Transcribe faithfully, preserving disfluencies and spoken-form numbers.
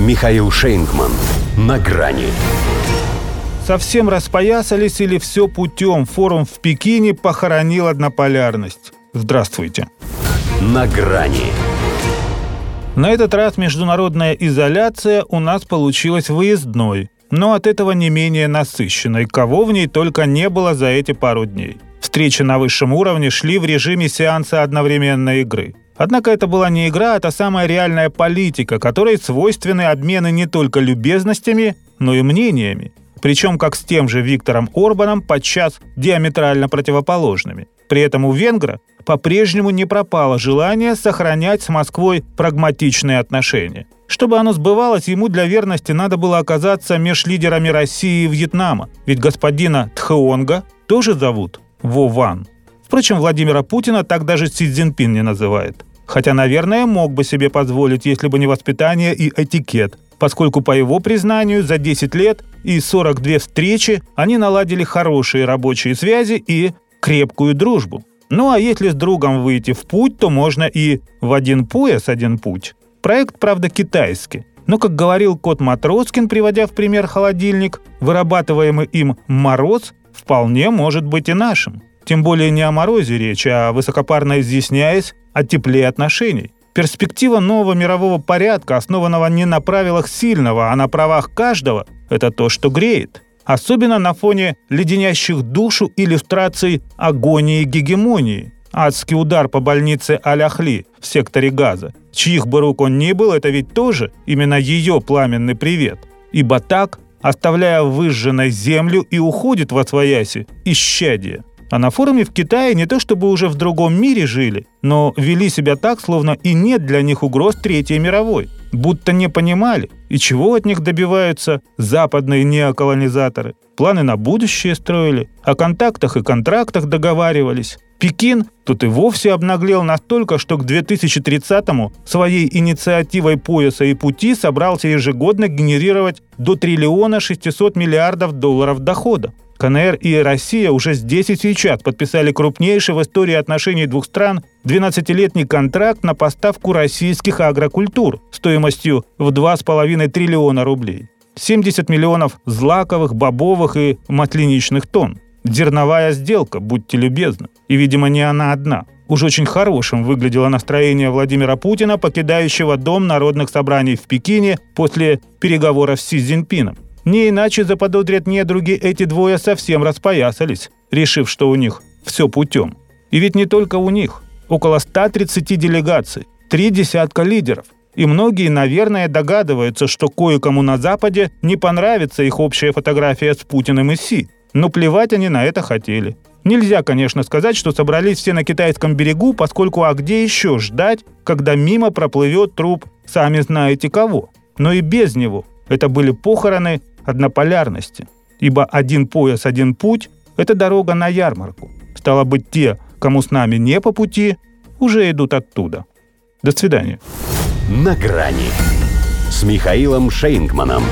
Михаил Шейнкман. На грани. Совсем распоясались или все путем? Форум в Пекине похоронил однополярность. Здравствуйте. На грани. На этот раз международная изоляция у нас получилась выездной, но от этого не менее насыщенной, кого в ней только не было за эти пару дней. Встречи на высшем уровне шли в режиме сеанса одновременной игры. Однако это была не игра, а та самая реальная политика, которой свойственны обмены не только любезностями, но и мнениями. Причем как с тем же Виктором Орбаном, подчас диаметрально противоположными. При этом у венгра по-прежнему не пропало желание сохранять с Москвой прагматичные отношения. Чтобы оно сбывалось, ему для верности надо было оказаться меж лидерами России и Вьетнама, ведь господина Тхонга тоже зовут Вован. Впрочем, Владимира Путина так даже Си Цзиньпин не называет. Хотя, наверное, мог бы себе позволить, если бы не воспитание и этикет, поскольку, по его признанию, за десять лет и сорок две встречи они наладили хорошие рабочие связи и крепкую дружбу. Ну а если с другом выйти в путь, то можно и в один пояс один путь. Проект, правда, китайский. Но, как говорил Кот Матроскин, приводя в пример холодильник, вырабатываемый им мороз вполне может быть и нашим. Тем более не о морозе речь, а высокопарно изъясняясь о тепле отношений. Перспектива нового мирового порядка, основанного не на правилах сильного, а на правах каждого, это то, что греет. Особенно на фоне леденящих душу иллюстраций агонии гегемонии. Адский удар по больнице Аляхли в секторе Газа. Чьих бы рук он ни был, это ведь тоже именно ее пламенный привет. Ибо так, оставляя выжженной землю, и уходит во свояси исчадие. А на форуме в Китае не то чтобы уже в другом мире жили, но вели себя так, словно и нет для них угроз Третьей мировой. Будто не понимали, и чего от них добиваются западные неоколонизаторы. Планы на будущее строили, о контактах и контрактах договаривались. Пекин тут и вовсе обнаглел настолько, что к две тысячи тридцатому своей инициативой пояса и пути собрался ежегодно генерировать до триллиона шестисот миллиардов долларов дохода. КНР и Россия уже здесь и сейчас подписали крупнейший в истории отношений двух стран двенадцатилетний контракт на поставку российских агрокультур стоимостью в два с половиной триллиона рублей. семьдесят миллионов злаковых, бобовых и масляничных тонн. Зерновая сделка, будьте любезны. И, видимо, не она одна. Уж очень хорошим выглядело настроение Владимира Путина, покидающего Дом народных собраний в Пекине после переговоров с Си Цзиньпином. Не иначе заподозрят недруги, эти двое совсем распоясались, решив, что у них все путем. И ведь не только у них. Около ста тридцати делегаций, три десятка лидеров. И многие, наверное, догадываются, что кое-кому на Западе не понравится их общая фотография с Путиным и Си. Но плевать они на это хотели. Нельзя, конечно, сказать, что собрались все на китайском берегу, поскольку а где еще ждать, когда мимо проплывет труп, сами знаете кого. Но и без него это были похороны однополярности. Ибо один пояс, один путь – это дорога на ярмарку. Стало быть, те, кому с нами не по пути, уже идут оттуда. До свидания. На грани с Михаилом Шейнкманом.